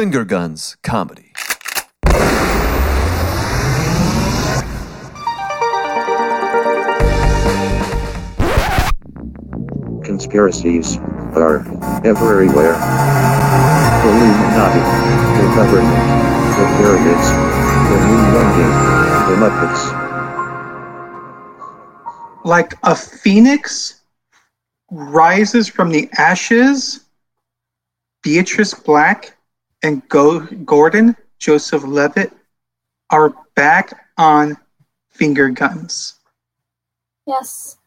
Finger Guns Comedy. Conspiracies are everywhere. Illuminati, the government, the pyramids, the Moonwinding, the Muppets. Like a phoenix rises from the ashes, Beatrice Black and Gordon Joseph Levitt are back on Finger Guns. Yes.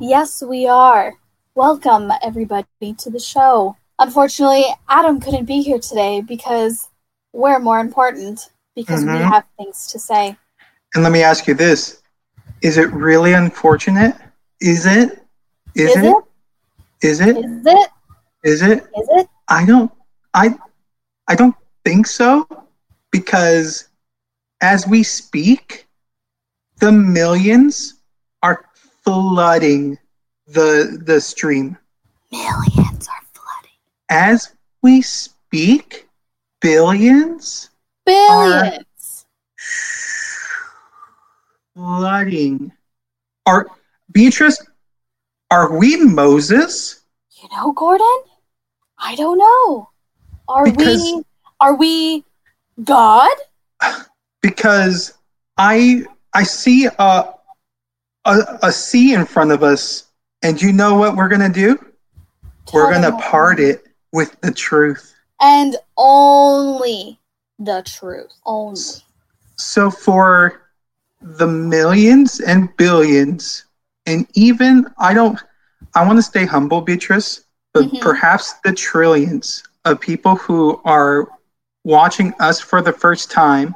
Yes, we are. Welcome, everybody, to the show. Unfortunately, Adam couldn't be here today because we're more important, because we have things to say. And let me ask you this. Is it really unfortunate? Is it? Isn't it? Is it? Is it? Is it? Is it? I don't think so, because as we speak, the millions are flooding the stream. Millions are flooding. As we speak, billions are flooding. Beatrice, are we Moses? You know, Gordon? I don't know. Are we God? Because I see a sea in front of us, and you know what we're gonna do? We're gonna part it with the truth. And only the truth. Only. So for the millions and billions, and even I wanna stay humble, Beatrice, but perhaps the trillions of people who are watching us for the first time,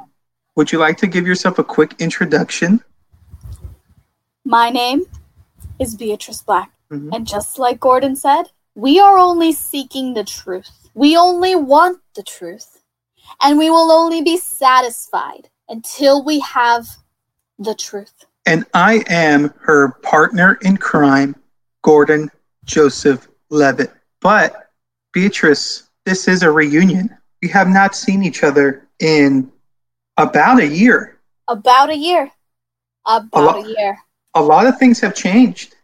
would you like to give yourself a quick introduction? My name is Beatrice Black. And just like Gordon said, we are only seeking the truth. We only want the truth. And we will only be satisfied until we have the truth. And I am her partner in crime, Gordon Joseph Levitt. But, Beatrice, this is a reunion. We have not seen each other in about a year. A lot of things have changed.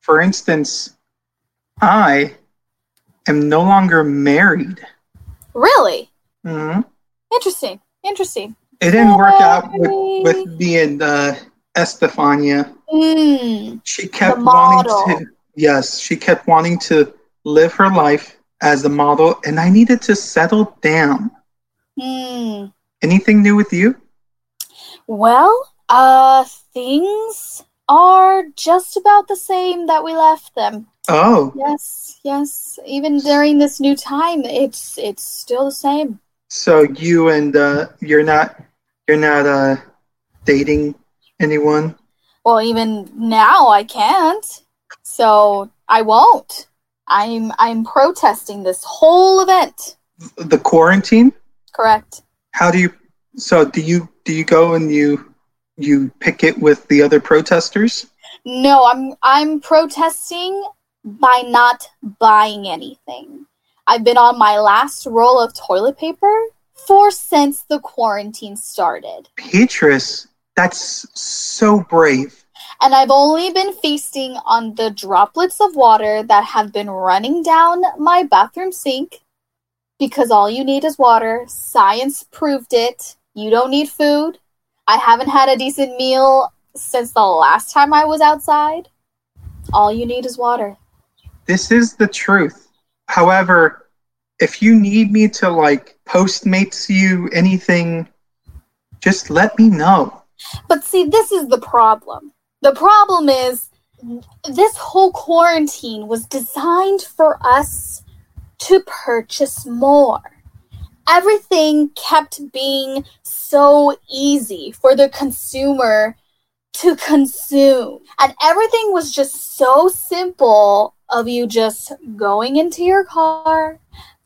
For instance, I am no longer married. Really? Mm-hmm. Interesting. It didn't work out with me and Estefania. She kept wanting to. Yes, she kept wanting to live her life as a model, and I needed to settle down. Anything new with you? Well, things are just about the same that we left them. Oh. Yes. Even during this new time, it's still the same. So you and you're not dating anyone? Well, even now I can't. So I won't. I'm protesting this whole event. The quarantine? Correct. Do you go and you picket with the other protesters? No, I'm protesting by not buying anything. I've been on my last roll of toilet paper since the quarantine started. Beatrice, that's so brave. And I've only been feasting on the droplets of water that have been running down my bathroom sink, because all you need is water. Science proved it. You don't need food. I haven't had a decent meal since the last time I was outside. All you need is water. This is the truth. However, if you need me to, Postmates you anything, just let me know. But see, this is the problem. The problem is this whole quarantine was designed for us to purchase more. Everything kept being so easy for the consumer to consume. And everything was just so simple of you just going into your car,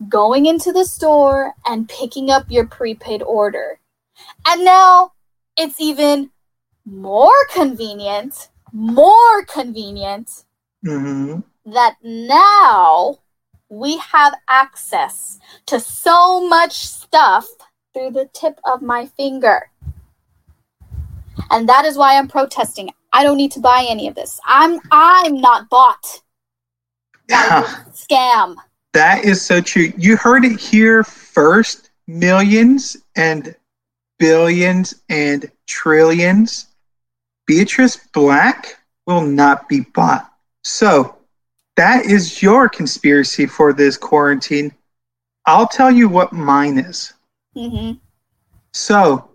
going into the store, and picking up your prepaid order. And now it's even more convenient, that now we have access to so much stuff through the tip of my finger. And that is why I'm protesting. I don't need to buy any of this. I'm not bought. Scam. That is so true. You heard it here first. Millions and billions and trillions. Beatrice Black will not be bought. So that is your conspiracy for this quarantine. I'll tell you what mine is. Mm-hmm. So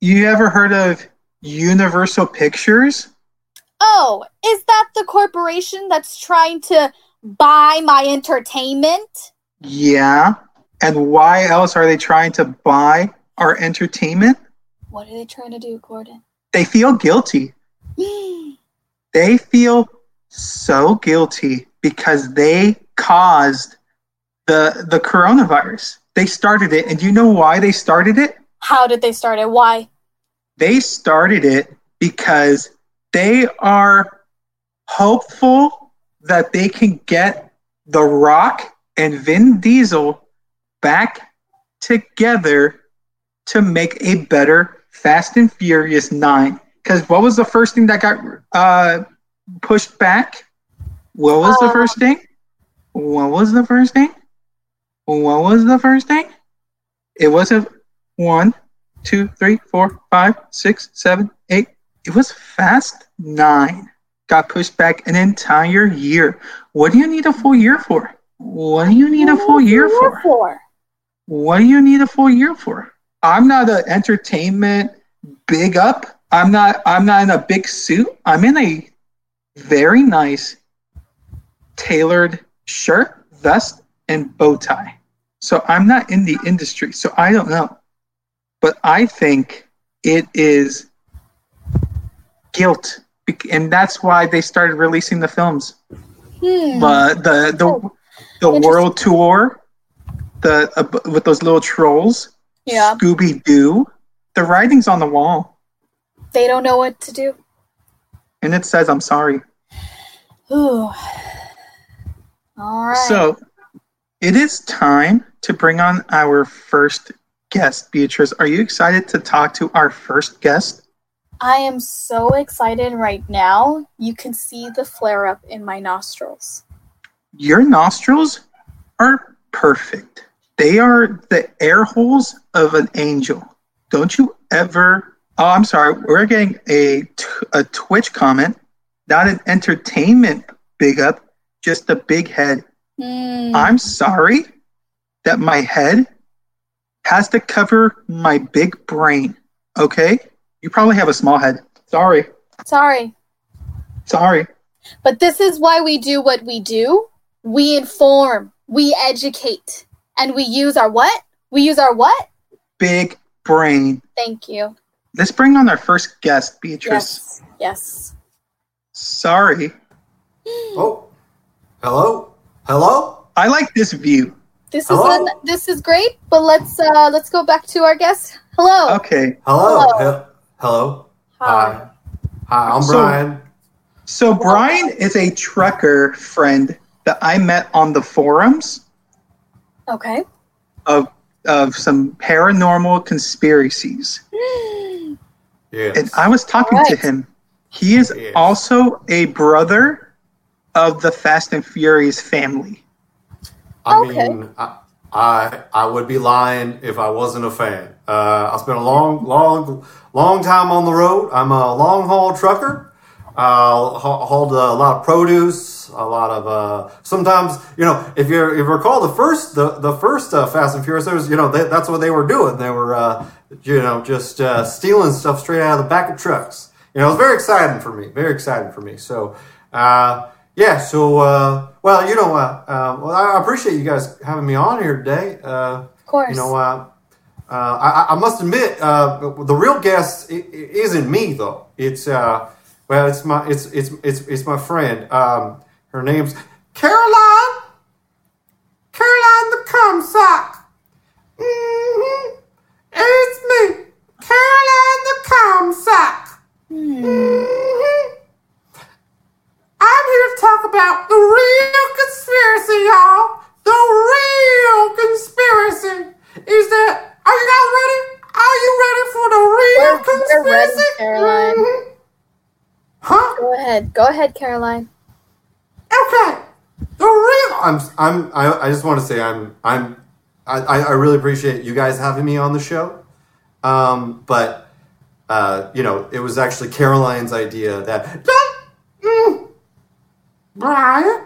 you ever heard of Universal Pictures? Oh, is that the corporation that's trying to buy my entertainment? Yeah. And why else are they trying to buy our entertainment? What are they trying to do, Gordon? They feel guilty. They feel so guilty because they caused the coronavirus. They started it. And do you know why they started it? How did they start it? Why? They started it because they are hopeful that they can get The Rock and Vin Diesel back together to make a better Fast and Furious 9. Because what was the first thing that got pushed back? What was the first thing? It wasn't 1, 2, 3, 4, 5, 6, 7, 8. It was Fast 9. Got pushed back an entire year. What do you need a full year for? I'm not an entertainment big up. I'm not in a big suit. I'm in a very nice tailored shirt, vest, and bow tie. So I'm not in the industry, so I don't know. But I think it is guilt, and that's why they started releasing the films. But the world tour, with those little trolls, yeah. Scooby-Doo, the writing's on the wall. They don't know what to do. And it says, "I'm sorry." Ooh. All right. So it is time to bring on our first guest. Beatrice, are you excited to talk to our first guest? I am so excited right now. You can see the flare-up in my nostrils. Your nostrils are perfect. They are the air holes of an angel. Don't you ever... Oh, I'm sorry. We're getting a Twitch comment. Not an entertainment big up, just a big head. I'm sorry that my head has to cover my big brain, okay? You probably have a small head. Sorry. But this is why we do what we do. We inform, we educate, and we use our what? Big brain. Thank you. Let's bring on our first guest, Beatrice. Yes. Sorry. Oh. Hello? I like this view. This is great, but let's go back to our guest. Hello. Okay. Hello. Hi. I'm Brian. So Brian is a trucker friend that I met on the forums. Okay. Of some paranormal conspiracies. Yes. And I was talking to him. He is also a brother of the Fast and Furious family. I mean, I would be lying if I wasn't a fan. I spent a long time on the road. I'm a long-haul trucker. I hauled a lot of produce, a lot of sometimes, you know, if you recall the first Fast and Furious, there was, you know, that's what they were doing. They were, just stealing stuff straight out of the back of trucks. You know, it was very exciting for me. So, I appreciate you guys having me on here today. Of course. You know, I must admit, the real guest isn't me though. It's, it's my friend. Her name's Caroline the Composer. Mm-hmm. It's me, Caroline the Composer. Mm-hmm. I'm here to talk about the real conspiracy, y'all. good. Go ahead, Caroline. Okay. The real. I just want to say I really appreciate you guys having me on the show. It was actually Caroline's idea that Brian,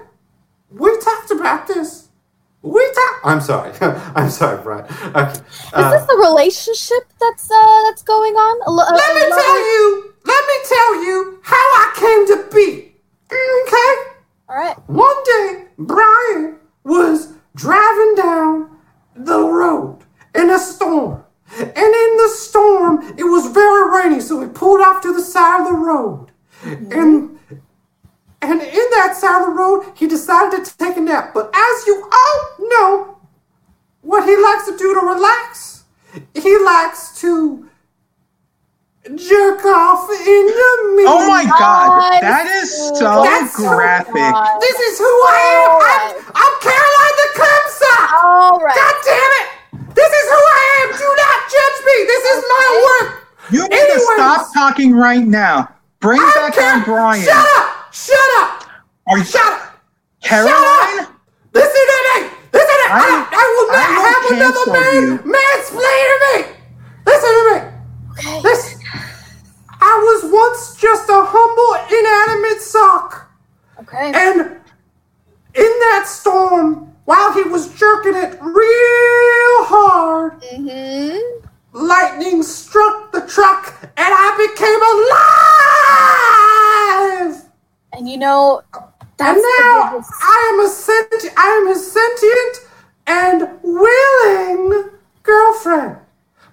we talked about this. I'm sorry. I'm sorry, Brian. Okay. Is this the relationship that's going on? Let me tell you how I came to be. Okay? All right. One day, Brian was driving down the road in a storm. And in the storm, it was very rainy, so he pulled off to the side of the road. Mm-hmm. And in that side of the road, he decided to take a nap. But as you all know, what he likes to do to relax, he likes to jerk off in the mirror. Oh my God, that is so graphic. Oh, this is who I am. Right. I'm Caroline the Composer. All right. God damn it. This is who I am. Do not judge me. This is my work. You need to stop talking right now. Bring back on Brian. Shut up. Shut up! Shut up! Caroline? Shut up! Listen to me! Listen to me! I will not have another mansplain to me! Listen to me! Okay. Listen. I was once just a humble, inanimate sock. Okay. And in that storm, while he was jerking it real hard, lightning struck the truck and I became alive! And you know, I am a sentient and willing girlfriend.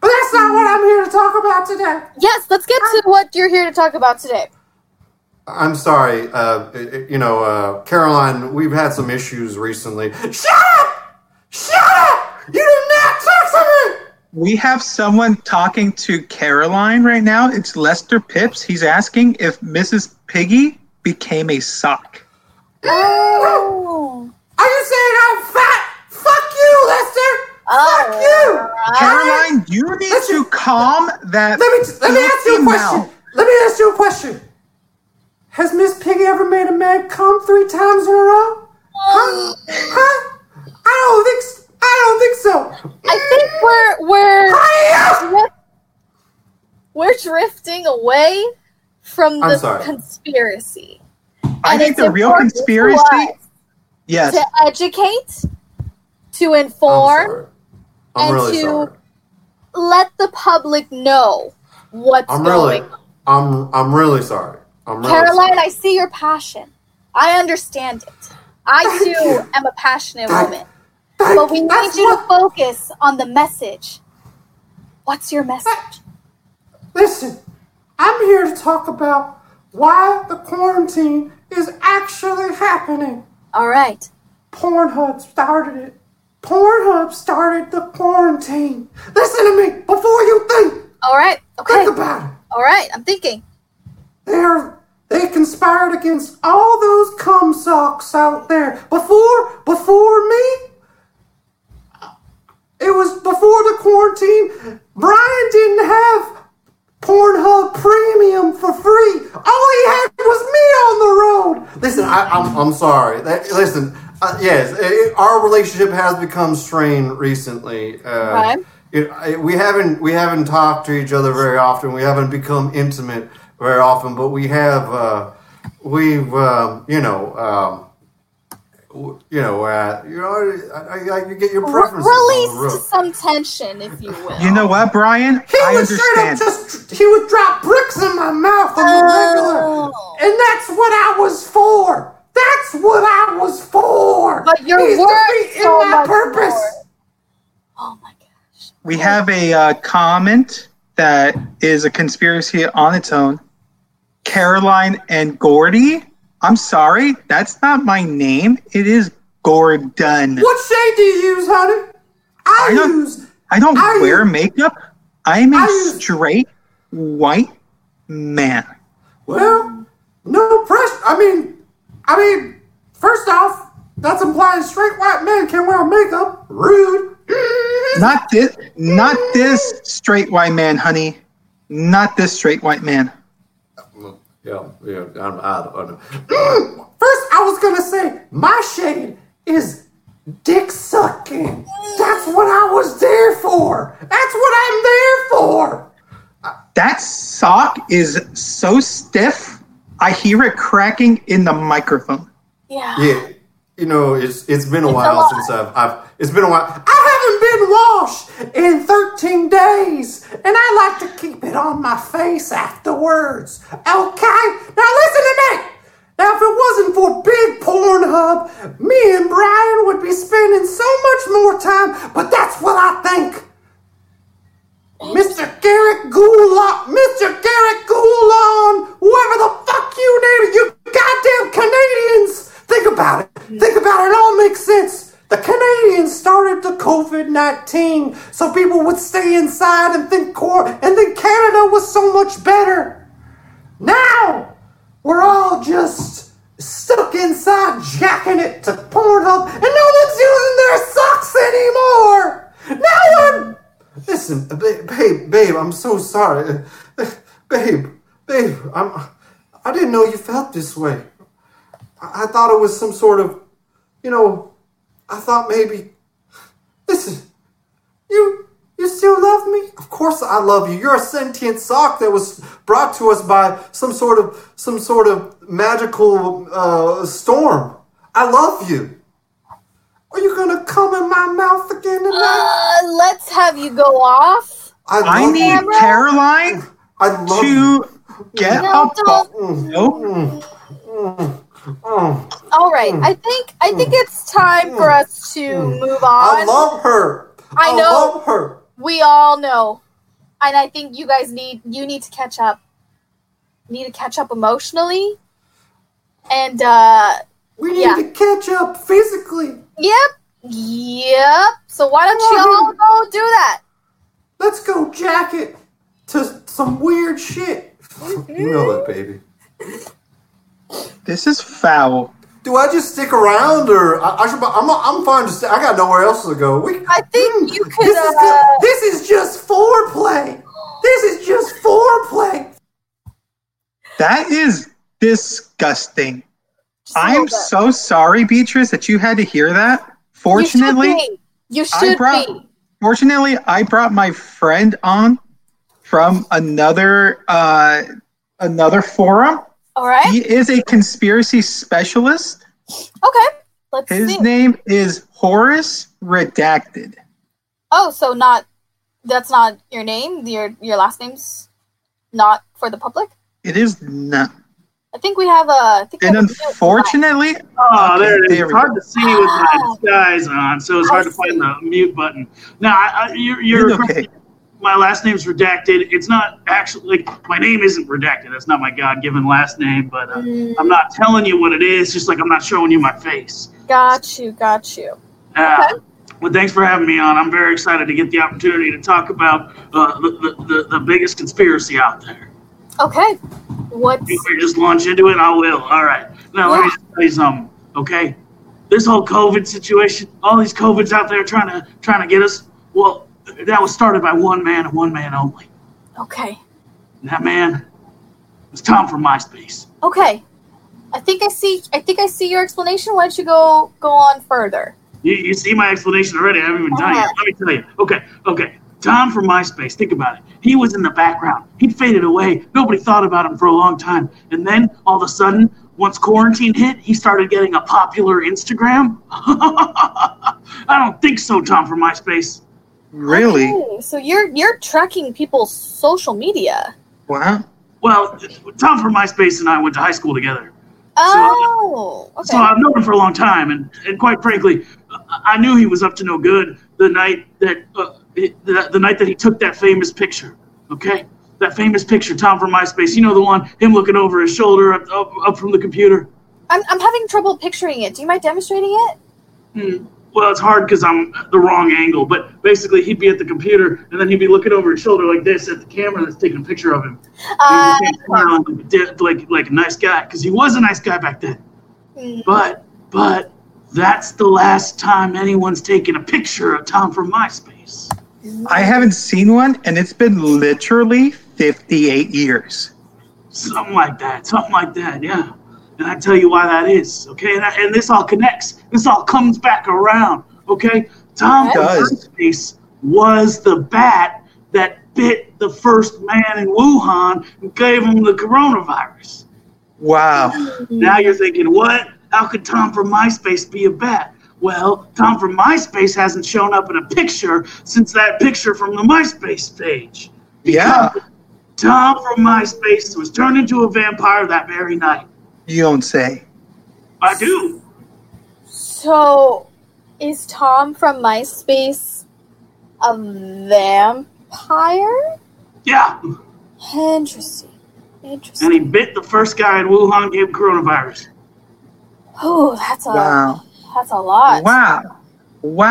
But that's not what I'm here to talk about today. Yes, let's get to what you're here to talk about today. I'm sorry, Caroline, we've had some issues recently. Shut up! You do not talk to me! We have someone talking to Caroline right now. It's Lester Pips. He's asking if Mrs. Piggy became a sock. Oh. Are you saying I'm fat? Fuck you, Lester! Fuck you! Caroline, you need to calm that. Let me ask you a question. Has Miss Piggy ever made a man come 3 times in a row? Huh? I don't think so. I think we're drifting away from the conspiracy. I think the real conspiracy, yes, to educate, to inform, and to let the public know what's going on. I'm really sorry. Caroline, I see your passion. I understand it. I am a passionate woman. But we need you to focus on the message. What's your message? Listen. I'm here to talk about why the quarantine is actually happening. All right. Pornhub started the quarantine. Listen to me before you think. All right. Okay. Think about it. All right. I'm thinking. They conspired against all those cum socks out there. Before me, it was before the quarantine. Brian didn't have Pornhub Premium for free. All he had was me on the road. Listen, I'm sorry. Our relationship has become strained recently. Right. We haven't talked to each other very often. We haven't become intimate very often, but we have. You get your preferences. Release some tension, if you will. You know what, Brian? He would drop bricks in my mouth on the regular, and that's what I was for. But your words in my purpose. More. Oh my gosh! We have a comment that is a conspiracy on its own. Caroline and Gordy. I'm sorry, that's not my name. It is Gordon. What shade do you use, honey? I don't wear makeup. I'm a straight white man. Well, no pressure. I mean, first off, that's implying straight white men can't wear makeup. Rude. Not this straight white man, honey. Not this straight white man. Yeah, I don't know. First, I was gonna say my shade is dick sucking. That's what I was there for. That's what I'm there for. That sock is so stiff. I hear it cracking in the microphone. Yeah. You know, it's been a while since I've I haven't been washed in 13 days, and I like to keep it on my face afterwards. Okay? Now listen to me. Now, if it wasn't for Big Pornhub, me and Brian would be spending so much more time, but that's what I think. Mr. Garrett Goulon, whoever the fuck you name it, you goddamn Canadians. Think about it. Think about it. It all makes sense. The Canadians started the COVID-19 so people would stay inside and think Canada was so much better. Now, we're all just stuck inside jacking it to Pornhub and no one's using their socks anymore. Now we're... Listen, babe, I'm so sorry. Babe, I didn't know you felt this way. I thought it was some sort of, you know, I thought maybe, listen, you still love me? Of course I love you. You're a sentient sock that was brought to us by some sort of magical storm. I love you. Are you going to come in my mouth again tonight? Let's have you go off. I need camera. Caroline I love to you. Get up. No. All right, I think it's time for us to move on. I love her. I know. We all know, and I think you guys need to catch up. You need to catch up emotionally, and we need to catch up physically. Yep. So why don't you all go do that? Let's go jack it to some weird shit. You know that, baby. This is foul. Do I just stick around, or I'm fine. I got nowhere else to go. I think you could. This is just foreplay. This is just foreplay. That is disgusting. I'm so sorry, Beatrice, that you had to hear that. Fortunately, I brought my friend on from another forum. All right. He is a conspiracy specialist. Okay. His name is Horace Redacted. Oh, so that's not your name? Your last name's not for the public? It is not. I think we have unfortunately... Oh, there it is. It's hard to see with my disguise on, so it's hard to find the mute button. Now, you're okay. My last name's Redacted. It's not actually, like, my name isn't Redacted. That's not my God-given last name, but I'm not telling you what it is. Just like I'm not showing you my face. Got you. Okay. Well, thanks for having me on. I'm very excited to get the opportunity to talk about the biggest conspiracy out there. Okay. What? If we just launch into it, I will. All right. Now, let me just tell you something, okay? This whole COVID situation, all these COVIDs out there trying to get us, well, that was started by one man and one man only. Okay. And that man was Tom from MySpace. Okay. I think I see your explanation. Why don't you go on further? You see my explanation already. I haven't even done it yet. Let me tell you. Okay. Tom from MySpace. Think about it. He was in the background. He faded away. Nobody thought about him for a long time. And then, all of a sudden, once quarantine hit, he started getting a popular Instagram. I don't think so, Tom from MySpace. Really? Okay, so you're tracking people's social media. Wow. Well, Tom from MySpace and I went to high school together. Oh, so, okay. So I've known him for a long time, and quite frankly, I knew he was up to no good the night that he took that famous picture. Okay, that famous picture, Tom from MySpace. You know the one, him looking over his shoulder up from the computer. I'm having trouble picturing it. Do you mind demonstrating it? Well, it's hard because I'm the wrong angle, but basically he'd be at the computer and then he'd be looking over his shoulder like this at the camera that's taking a picture of him. Like a nice guy, because he was a nice guy back then. But that's the last time anyone's taken a picture of Tom from MySpace. I haven't seen one, and it's been literally 58 years. Something like that, yeah. And I tell you why that is, okay? And this all connects. This all comes back around, okay? Tom from MySpace was the bat that bit the first man in Wuhan and gave him the coronavirus. Wow. Now you're thinking, what? How could Tom from MySpace be a bat? Well, Tom from MySpace hasn't shown up in a picture since that picture from the MySpace page. Yeah. Tom from MySpace was turned into a vampire that very night. You don't say. I do. So, is Tom from MySpace a vampire? Yeah. Interesting. And he bit the first guy in Wuhan, gave coronavirus. Oh, that's a wow. That's a lot. Wow. You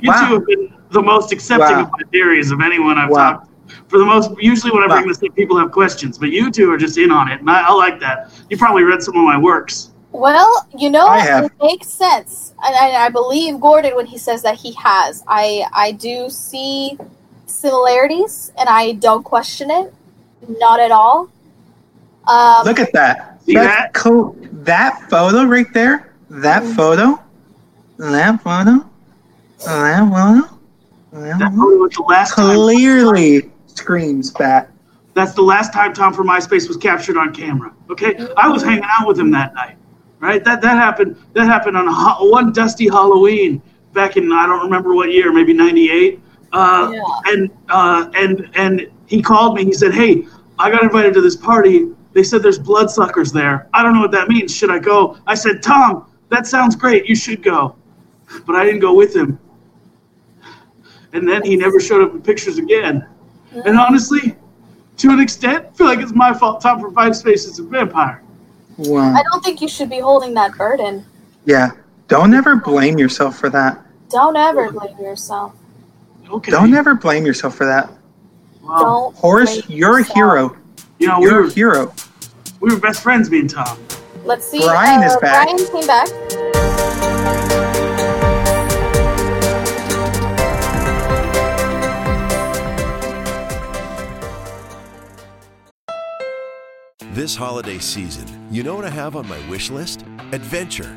two have been the most accepting of my theories of anyone I've talked to. For the most, usually when I bring this up, people have questions, but you two are just in on it, and I like that. You probably read some of my works. Well, you know, it makes sense, and I believe Gordon when he says that he has. I do see similarities, and I don't question it, not at all. Look at that. See that? Cool. That photo right there. That photo clearly screams bat. That's the last time Tom from MySpace was captured on camera. Okay, I was hanging out with him that night. Right? That happened on one dusty Halloween back in, I don't remember what year, maybe 98. And he called me. He said, "Hey, I got invited to this party. They said there's bloodsuckers there. I don't know what that means. Should I go?" I said, "Tom, that sounds great. You should go." But I didn't go with him. And then he never showed up in pictures again. And honestly, to an extent, I feel like it's my fault. Tom from MySpace is a vampire. Wow. I don't think you should be holding that burden. Yeah. Don't ever blame yourself for that. Don't ever blame yourself. Okay. Don't ever blame yourself for that. Wow. Horace, you're a hero. You know, you're a hero. We were best friends, me and Tom. Let's see. Brian is back. Brian came back. This holiday season, you know what I have on my wish list? Adventure.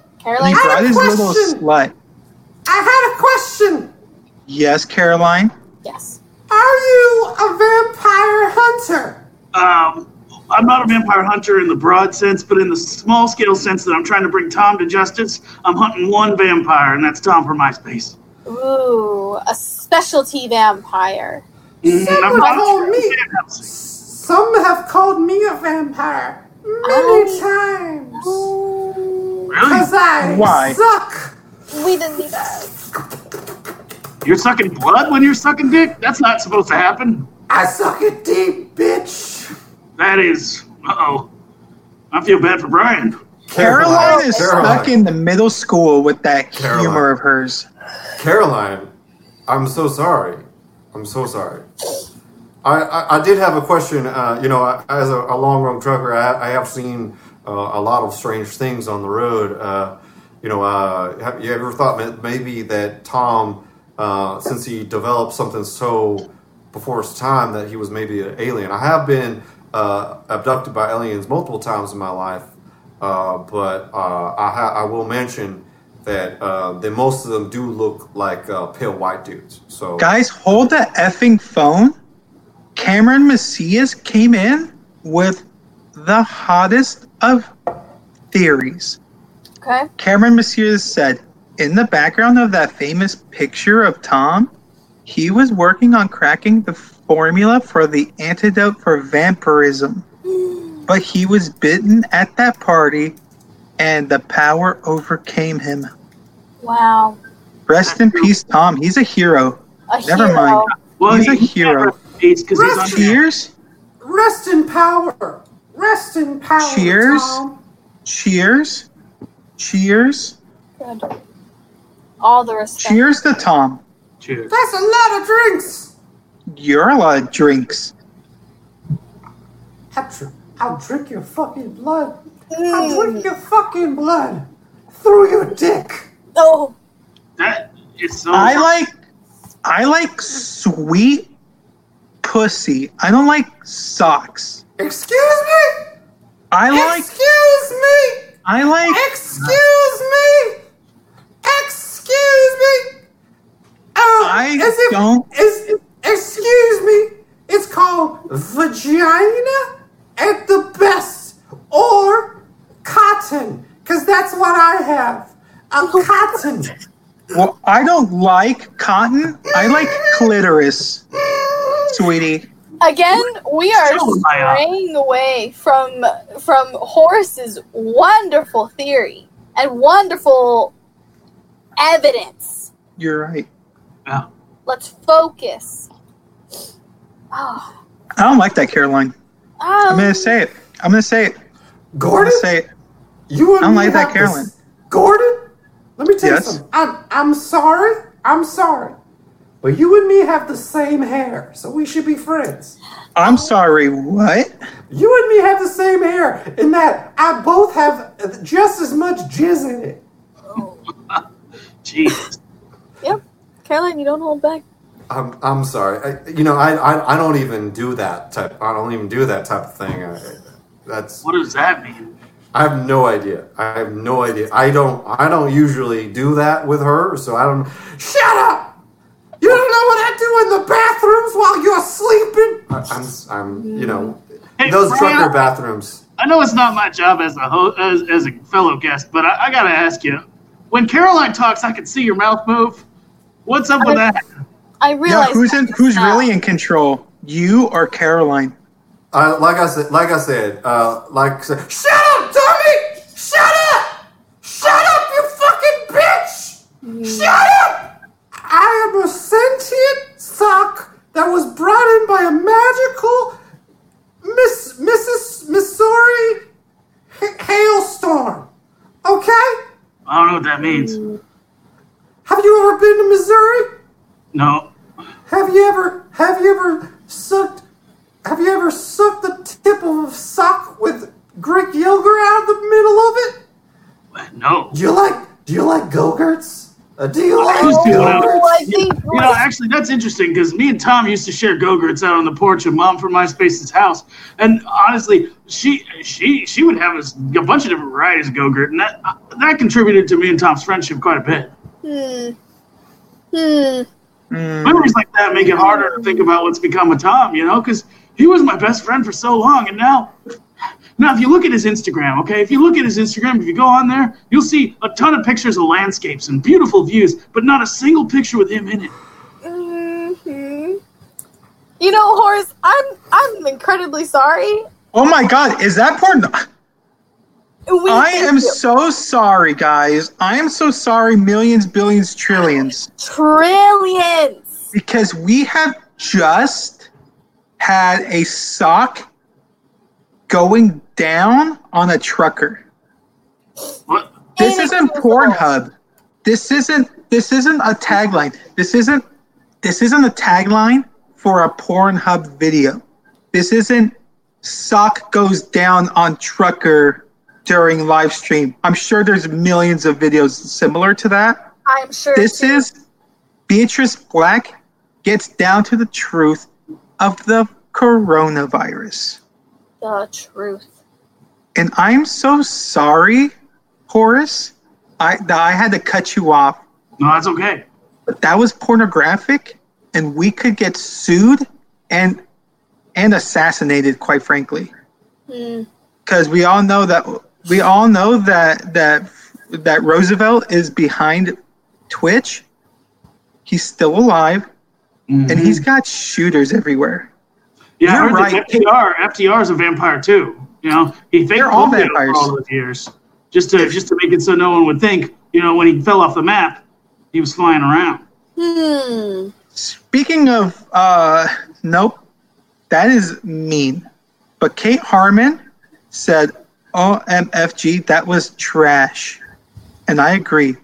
You brought his little slut. I had a question. Yes, Caroline? Yes. Are you a vampire hunter? I'm not a vampire hunter in the broad sense, but in the small-scale sense that I'm trying to bring Tom to justice, I'm hunting one vampire, and that's Tom from MySpace. Ooh, a specialty vampire. Some have called me a vampire. Many times. Really? Because I suck. We didn't need that. You're sucking blood when you're sucking dick? That's not supposed to happen. I suck it deep, bitch. That is... Uh-oh. I feel bad for Brian. Caroline is stuck in the middle school with that humor of hers. Caroline, I'm so sorry. I did have a question. As a long-run trucker, I have seen a lot of strange things on the road. Have you ever thought maybe that Tom, since he developed something so before his time, that he was maybe an alien? I have been abducted by aliens multiple times in my life, but I will mention that that most of them do look like pale white dudes. So guys, hold that effing phone. Cameron Macias came in with the hottest of theories. Okay. Cameron Macias said, in the background of that famous picture of Tom, he was working on cracking the formula for the antidote for vampirism. But he was bitten at that party, and the power overcame him. Wow. Rest in peace, Tom. He's a hero. Never mind. Well, he's a hero. Cheers. Rest in power. Rest in power, cheers. Tom. Cheers. Cheers. Good. All the respect. Cheers to Tom. Cheers. That's a lot of drinks. You're a lot of drinks. Patrick, I'll drink your fucking blood. I'll drink your fucking blood through your dick. No. That is so. I like sweet pussy. I don't like socks. Excuse me. Excuse me. Excuse me. It's called vagina at the best, or cotton, because that's what I have. A cotton. Well, I don't like cotton. I like clitoris, sweetie. Again, we are straying away from Horace's wonderful theory and wonderful evidence. You're right. Yeah. Let's focus. Oh. I don't like that, Caroline. I'm gonna say it. Gordon, you I don't like that, Caroline. Gordon. Let me tell you something. I'm sorry. But you and me have the same hair, so we should be friends. I'm sorry, what? You and me have the same hair in that I both have just as much jizz in it. Oh. Jeez. Yep. Caroline, you don't hold back. I'm sorry. I don't even do that type. I don't even do that type of thing. What does that mean? I have no idea. I don't usually do that with her, so I don't. Shut up! You don't know what I do in the bathrooms while you're sleeping. Those trucker bathrooms. I know it's not my job as a fellow guest, but I gotta ask you: when Caroline talks, I can see your mouth move. What's up with that? I realize. Yeah, who's really in control? You or Caroline? Like I said, shut up, dummy! Shut up! Shut up, you fucking bitch! Shut up! I am a sentient sock that was brought in by a magical Mrs. Missouri hailstorm. Okay? I don't know what that means. Have you ever been to Missouri? No. Have you ever sucked the tip of a sock with Greek yogurt out of the middle of it? No. Do you like go-gurts? Do you like go-gurts? Actually, that's interesting because me and Tom used to share go-gurts out on the porch of Mom from MySpace's house. And honestly, she would have a bunch of different varieties of go-gurt, and that contributed to me and Tom's friendship quite a bit. Memories like that make it harder to think about what's become with Tom, because he was my best friend for so long, and now if you look at his Instagram, if you go on there, you'll see a ton of pictures of landscapes and beautiful views, but not a single picture with him in it. Mm-hmm. Horace, I'm incredibly sorry. Oh my God, is that porn? I am so sorry, guys. I am so sorry, millions, billions, trillions. Trillions! Because we have just had a sock going down on a trucker. What? This isn't Pornhub. This isn't a tagline. This isn't a tagline for a Pornhub video. This isn't sock goes down on trucker during live stream. I'm sure there's millions of videos similar to that. I'm sure this is Beatrice Black gets down to the truth of the coronavirus. The truth. And I'm so sorry, Horace, I had to cut you off. No, that's okay. But that was pornographic, and we could get sued, and and assassinated, quite frankly. Because we all know that Roosevelt is behind Twitch. He's still alive, and he's got shooters everywhere. Yeah, I heard that FDR is a vampire too. You know, he faked COVID for all those years just to make it so no one would think. You know, when he fell off the map, he was flying around. Speaking of, nope, that is mean. But Kate Harmon said, "OMFG, that was trash," and I agree.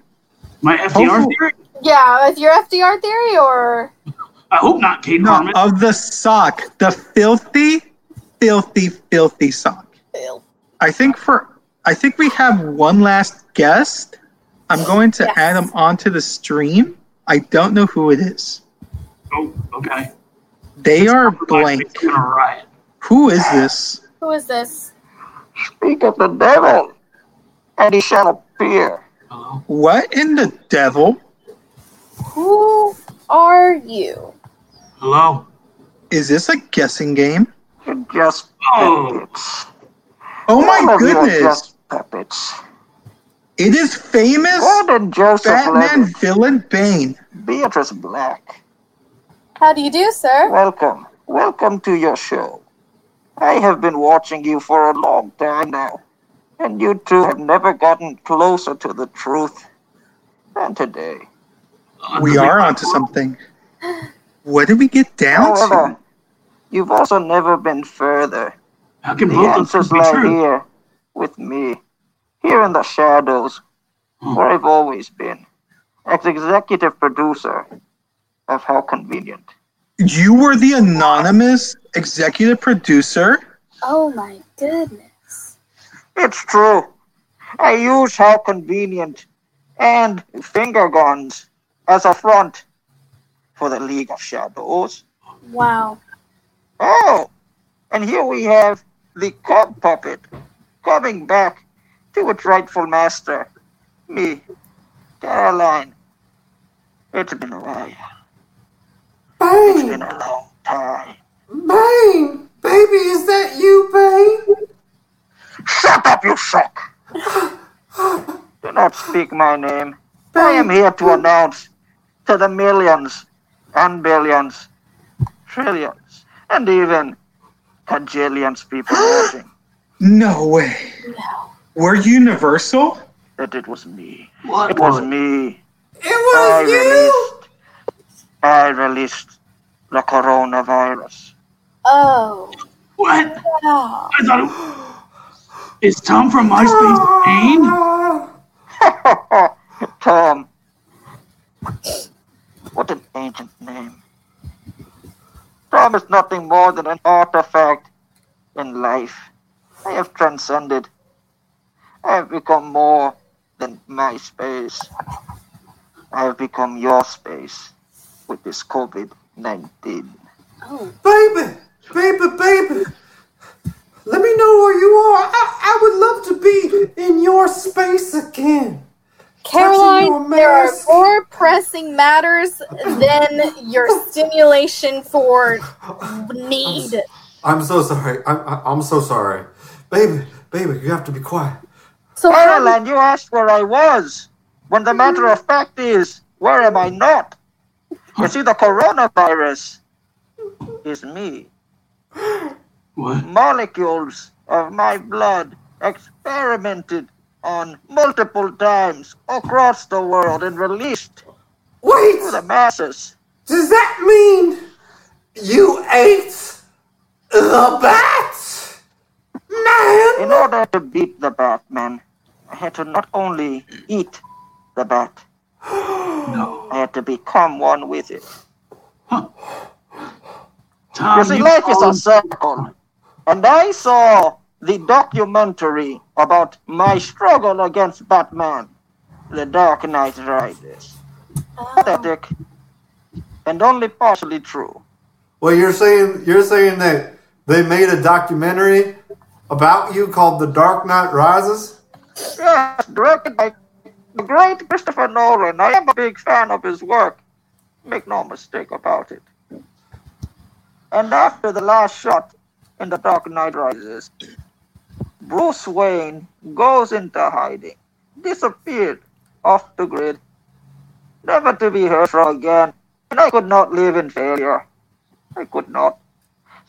My FDR theory. Yeah, is your FDR theory, or? I hope not, Kate Harmon. Of the sock. The filthy, filthy, filthy sock. I think we have one last guest. I'm going to add him onto the stream. I don't know who it is. Oh, okay. They are blank. Who is this? Who is this? Speak of the devil, and he shall appear. Hello? What in the devil? Who are you? Hello? Is this a guessing game? You're just puppets. Oh my goodness. Just puppets. It is famous Gordon Joseph Batman Levitt. Villain Bane. Beatrice Black. How do you do, sir? Welcome. Welcome to your show. I have been watching you for a long time now, and you two have never gotten closer to the truth than today. We are onto something. What did we get down to? You've also never been further. How can the answers lie here with me, here in the shadows, where I've always been, as executive producer of How Convenient. You were the anonymous executive producer? Oh my goodness. It's true. I use How Convenient and Finger Guns as a front for the League of Shadows. Wow. Oh, and here we have the cub puppet coming back to its rightful master, me, Caroline. It's been a while. Bane. It's been a long time. Bane, baby, is that you, Bane? Shut up, you suck. Do not speak my name. Bane. I am here to announce to the millions and billions, trillions, and even cajillions people watching. No way. No. Were Universal? That it was me. What? It was me. It was you! I released the coronavirus. Oh. What? Oh. I thought it was... Is Tom from MySpace Bane? Tom. What an ancient name. Tom is nothing more than an artifact in life. I have transcended. I have become more than my space. I have become your space with this COVID-19. Oh. Baby. Let me know where you are. I would love to be in your space again. Caroline, there are more pressing matters than your stimulation for need. I'm so sorry. I'm so sorry. Baby, you have to be quiet. So Caroline, you asked where I was, when the matter of fact is, where am I not? You see, the coronavirus is me. What? Molecules of my blood experimented on multiple times across the world and released to the masses. Does that mean you ate the bat, man? In order to beat the Batman, I had to not only eat the bat, no. I had to become one with it. Huh. Tom, you see, life is a circle. And I saw the documentary about my struggle against Batman, The Dark Knight Rises. Pathetic and only partially true. Well, you're saying that they made a documentary about you called The Dark Knight Rises? Yes, directed by the great Christopher Nolan. I am a big fan of his work. Make no mistake about it. And after the last shot in The Dark Knight Rises, Bruce Wayne goes into hiding, disappeared off the grid, never to be heard from again. And I could not live in failure. I could not.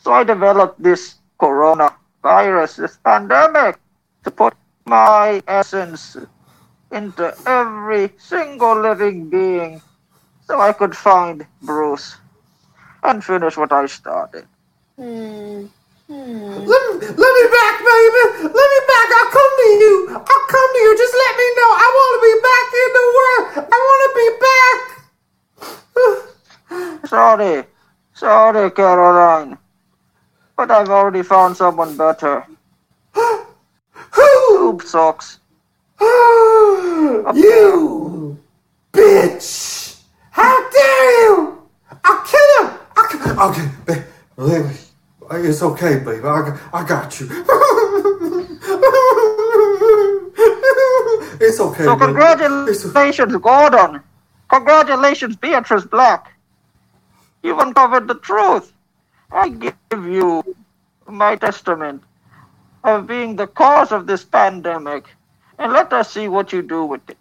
So I developed this coronavirus, this pandemic, to put my essence into every single living being so I could find Bruce and finish what I started. Let me back, baby. Let me back. I'll come to you. I'll come to you. Just let me know. I want to be back in the world. I want to be back. Sorry, Caroline. But I've already found someone better. Who? Poop socks. You bitch! How dare you! I'll kill him! Okay, babe. It's okay, babe. I got you. It's okay, so congratulations, Gordon. Congratulations, Beatrice Black. You've uncovered the truth. I give you my testament of being the cause of this pandemic, and let us see what you do with it.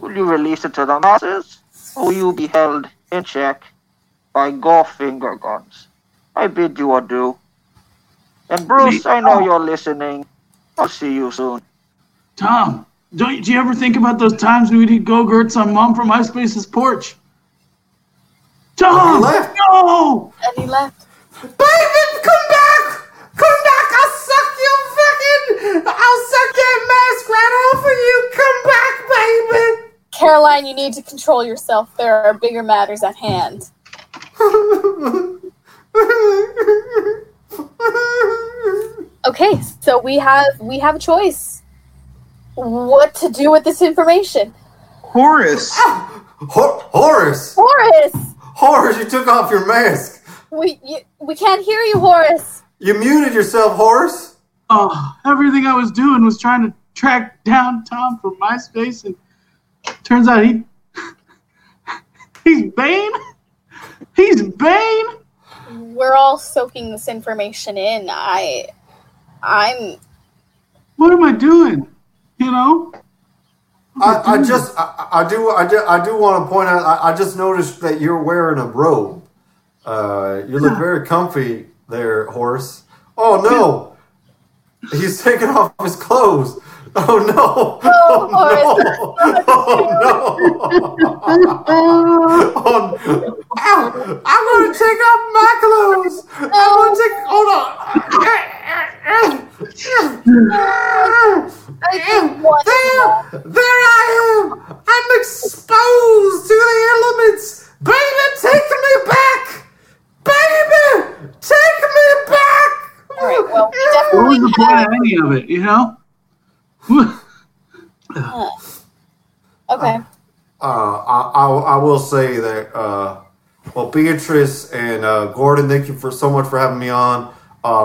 Will you release it to the masses, or will you be held in check by Finger Guns? I bid you adieu. And Bruce, I know you're listening. I'll see you soon. Tom, do you ever think about those times we did go-gurts on Mom from MySpace's porch? Tom, no! And he left. Baby, come back! Come back! I'll suck that mask right off of you! Come back, baby! Caroline, you need to control yourself. There are bigger matters at hand. Okay, so we have a choice. What to do with this information? Horace! Horace, you took off your mask! We can't hear you, Horace! You muted yourself, Horace! Oh, everything I was doing was trying to track down Tom from MySpace, and turns out he's Bane? He's Bane? We're all soaking this information in. I'm... What am I doing? You know? I do want to point out, I just noticed that you're wearing a robe. You look very comfy there, Horace. Oh, no. He's taking off his clothes. Oh, no. Oh, no. I'm going to take off my clothes. I'm going to take... Hold on. There I am. I'm exposed to the elements. Baby, take me back. Baby, take me back. All right, well, what was the point of any of it, you know? Okay. I will say that... Well, Beatrice and Gordon, thank you so much for having me on.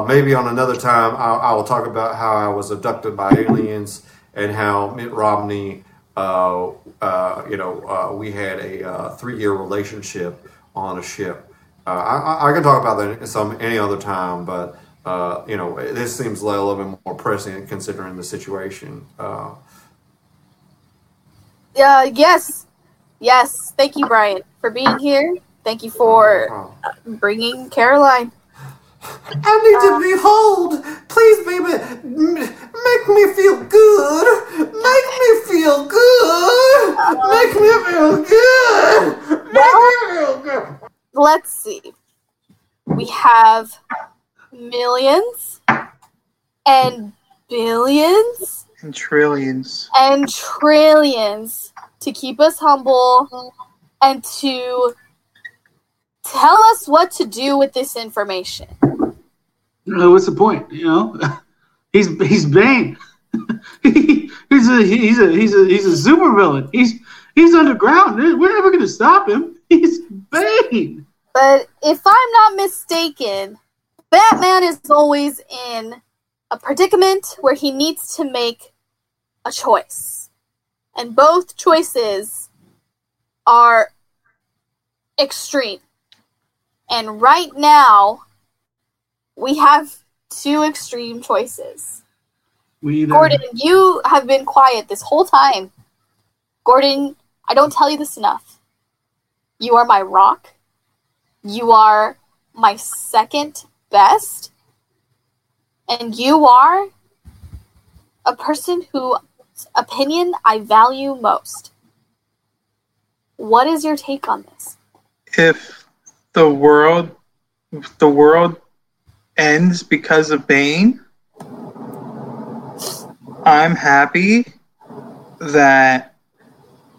Maybe on another time, I will talk about how I was abducted by aliens and how Mitt Romney, we had a 3-year relationship on a ship. I can talk about that any other time, but this seems a little bit more pressing considering the situation. Yes. Thank you, Brian, for being here. Thank you for bringing Caroline. I need to be whole. Please, baby, make me feel good. Make me feel good. Make me feel good. Let's see. We have millions and billions and trillions to keep us humble and to tell us what to do with this information. What's the point? You know, he's Bane. He's a super villain. He's underground. We're never going to stop him. He's Bane. But if I'm not mistaken, Batman is always in a predicament where he needs to make a choice, and both choices are extreme. And right now, we have two extreme choices. Gordon, you have been quiet this whole time. Gordon, I don't tell you this enough. You are my rock. You are my second best. And you are a person whose opinion I value most. What is your take on this? If the world ends because of Bane, I'm happy that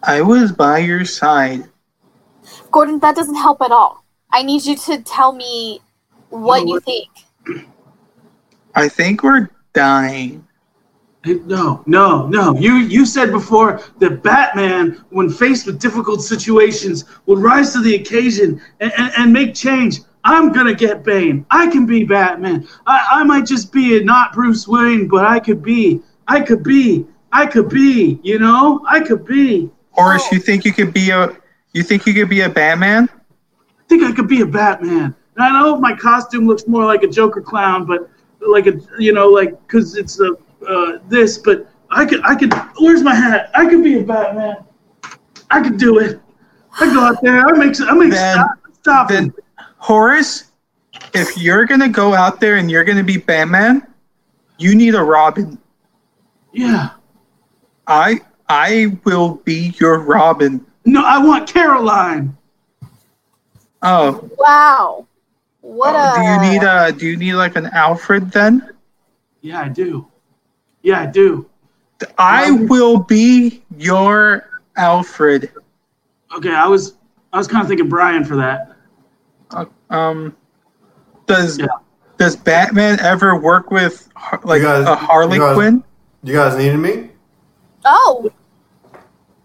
I was by your side. Gordon, that doesn't help at all. I need you to tell me what you think. I think we're dying. No. You said before that Batman, when faced with difficult situations, would rise to the occasion and make change. I'm going to get Bane. I can be Batman. I might just be not Bruce Wayne, but I could be, you know? I could be. Horace, you think you could be a Batman? I think I could be a Batman. I know my costume looks more like a Joker clown, but because it's this, but I could, where's my hat? I could be a Batman. I could do it. I go out there. Stop it. Horace, if you're going to go out there and you're going to be Batman, you need a Robin. Yeah. I will be your Robin. No, I want Caroline. Oh. Wow. What do you need like an Alfred then? Yeah, I do. I will be your Alfred. Okay, I was kind of thinking Brian for that. Does Batman ever work with a Harley Quinn? You guys needed me? Oh.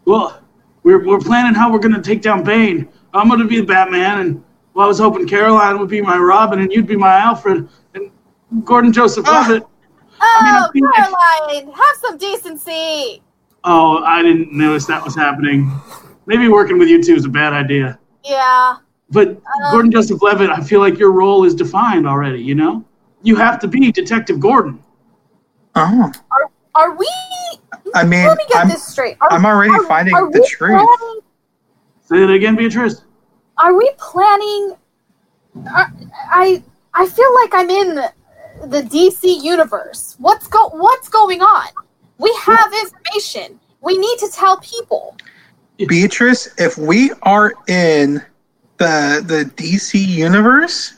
Well, we're planning how we're gonna take down Bane. I'm gonna be Batman, and well, I was hoping Caroline would be my Robin, and you'd be my Alfred, and Gordon Joseph Levitt. Oh, Caroline, have some decency. Oh, I didn't notice that was happening. Maybe working with you two is a bad idea. Yeah. But Gordon Joseph Levitt, I feel like your role is defined already, you know? You have to be Detective Gordon. Oh. Are we... let me get this straight. I'm already finding the truth. Say that again, Beatrice. Are we planning... I feel like I'm in... the DC universe. What's going on? We have information. We need to tell people. Beatrice, if we are in the DC universe,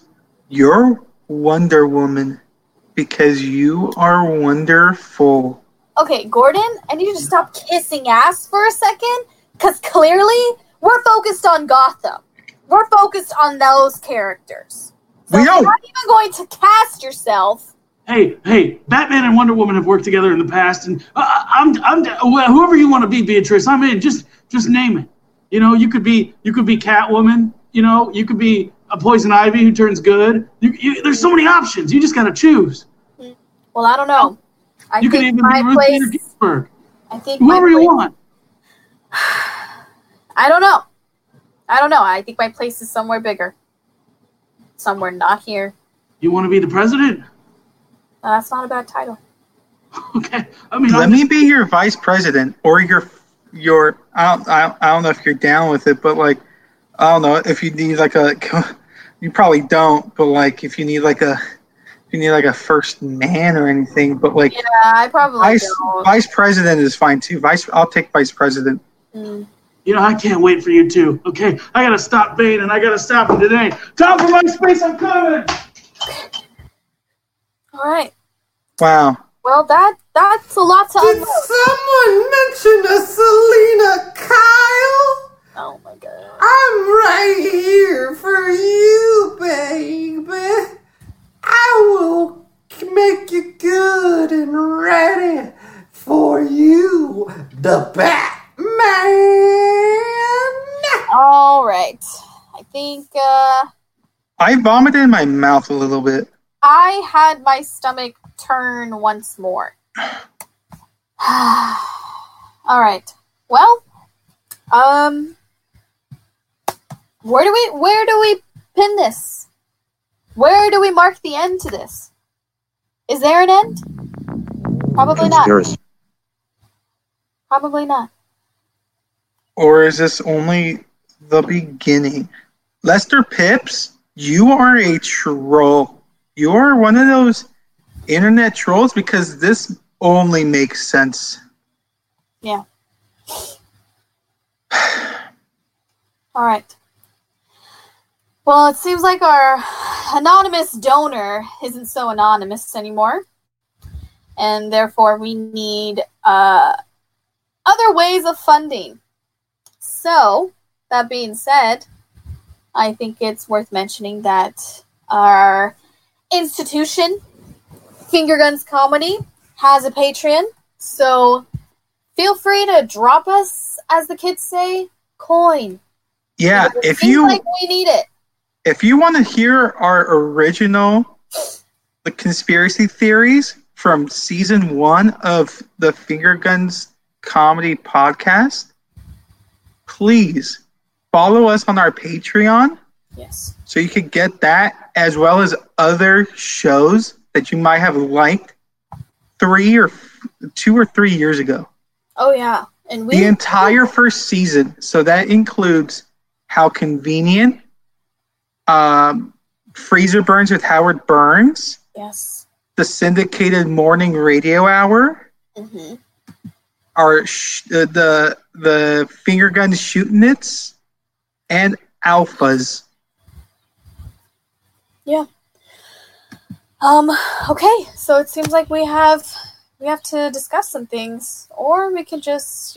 you're Wonder Woman because you are wonderful. Okay, Gordon, I need you to stop kissing ass for a second because clearly we're focused on Gotham. We're focused on those characters. So you're not even going to cast yourself. Hey, Batman and Wonder Woman have worked together in the past, and I'm whoever you want to be, Beatrice. I'm in. Just name it. You know, you could be Catwoman. You know, you could be a Poison Ivy who turns good. There's so many options. You just gotta choose. Well, I don't know. I could even be Ruth Bader Ginsburg. Whoever you want. I don't know. I think my place is somewhere bigger. Somewhere not here. You want to be the president? That's not a bad title. Okay. Let me be your vice president or your. I don't know if you're down with it, but I don't know if you need you probably don't, but if you need a first man or anything, but yeah, I probably don't. Vice president is fine too. I'll take vice president. Mm. You know, I can't wait for you two. Okay, I gotta stop Bane, and I gotta stop him today. Tom from MySpace, I'm coming. All right. Wow. Well, that's a lot to unload. Did someone mention a Selena Kyle? Oh my God. I'm right here for you, baby. I will make you good and ready for you, the bat. Man. All right. I think I vomited in my mouth a little bit. I had my stomach turn once more. All right. Well, where do we Pin this. Where do we mark the end to this? Is there an end? Probably not. Probably not. Or is this only the beginning? Lester Pips, you are a troll. You are one of those internet trolls because this only makes sense. Yeah. All right. Well, it seems like our anonymous donor isn't so anonymous anymore. And therefore, we need other ways of funding. So, that being said, I think it's worth mentioning that our institution, Finger Guns Comedy, has a Patreon. So, feel free to drop us, as the kids say, coin. Yeah, if you like we need it. If you want to hear our original conspiracy theories from season 1 of the Finger Guns Comedy podcast, please follow us on our Patreon. Yes. So you can get that as well as other shows that you might have liked 2 or 3 years ago. Oh yeah, and the entire first season. So that includes How Convenient, Freezer Burns with Howard Burns. Yes. The Syndicated Morning Radio Hour. Mm-hmm. Our the Finger Gun Shootin' It's and Alphas. Yeah. Okay, so it seems like we have to discuss some things, or we could just,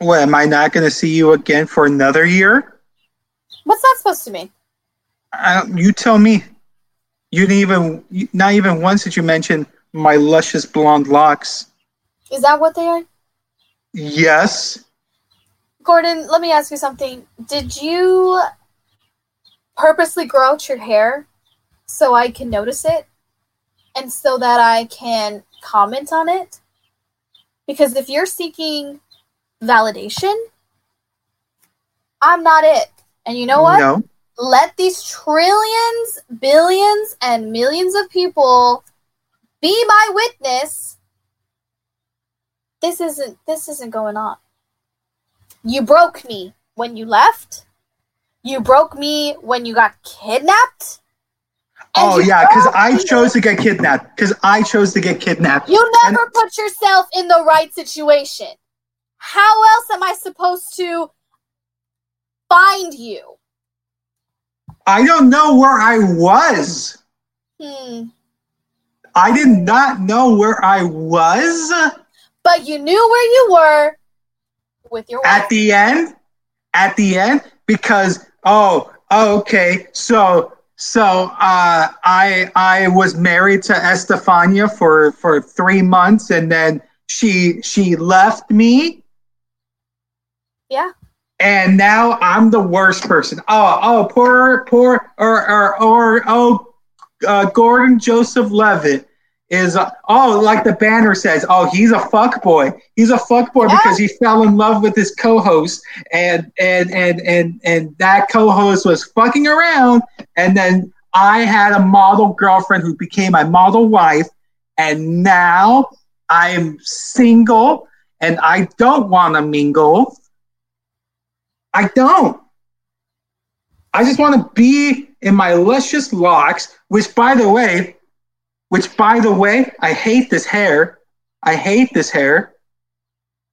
Well, am I not going to see you again for another year? What's that supposed to mean? You tell me. You didn't even, not even once did you mention my luscious blonde locks. Is that what they are? Yes. Gordon, let me ask you something. Did you purposely grow out your hair so I can notice it and so that I can comment on it? Because if you're seeking validation, I'm not it. And you know what? No. Let these trillions, billions, and millions of people be my witness. This isn't going on. You broke me when you left. You broke me when you got kidnapped. Oh, yeah, because I chose to get kidnapped. You never put yourself in the right situation. How else am I supposed to find you? I don't know where I was. I did not know where I was. But you knew where you were with your wife. At the end, because, okay, so I was married to Estefania for 3 months, and then she left me. Yeah. And now I'm the worst person. Poor Gordon Joseph Levitt is like the banner says. Oh, he's a fuckboy. He's a fuckboy because he fell in love with his co-host, and that co-host was fucking around, and then I had a model girlfriend who became my model wife, and now I'm single and I don't want to mingle. I don't. I just want to be in my luscious locks, which by the way, I hate this hair.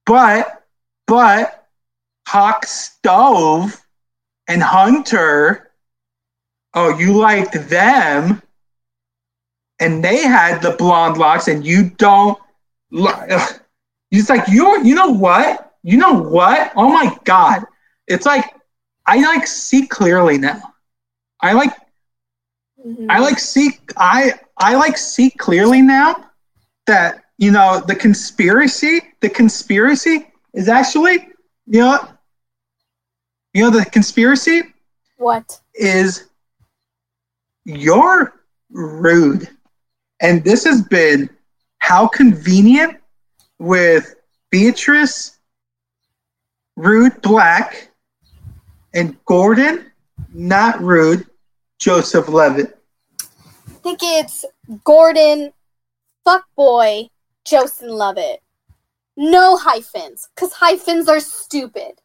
But Hawk Stove and Hunter, oh, you liked them and they had the blonde locks and you don't. It's like, you know what? Oh my God. It's like I see clearly now. I see clearly now that the conspiracy is actually the conspiracy. What is you're rude, and this has been How Convenient with Beatrice, Ruth Black. And Gordon, not rude, Joseph Levitt. I think it's Gordon Fuckboy Joseph Levitt. No hyphens, because hyphens are stupid.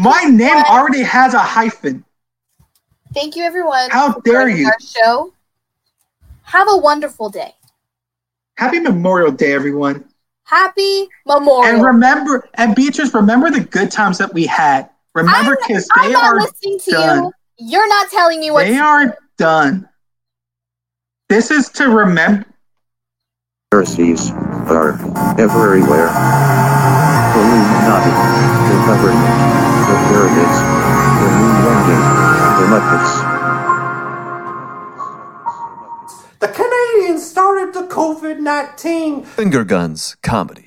My name already has a hyphen. Thank you, everyone. How dare you? Our show. Have a wonderful day. Happy Memorial Day, everyone. Happy Memorial. And remember, and Beatrice, remember the good times that we had. Remember, because they are done. I'm not listening to you. You're not telling me what they are done. This is to remember. Heresies are everywhere. Illuminati, the government, the pyramids, the moonwinding, the Muppets. The Canadians started the COVID-19 Finger Guns Comedy.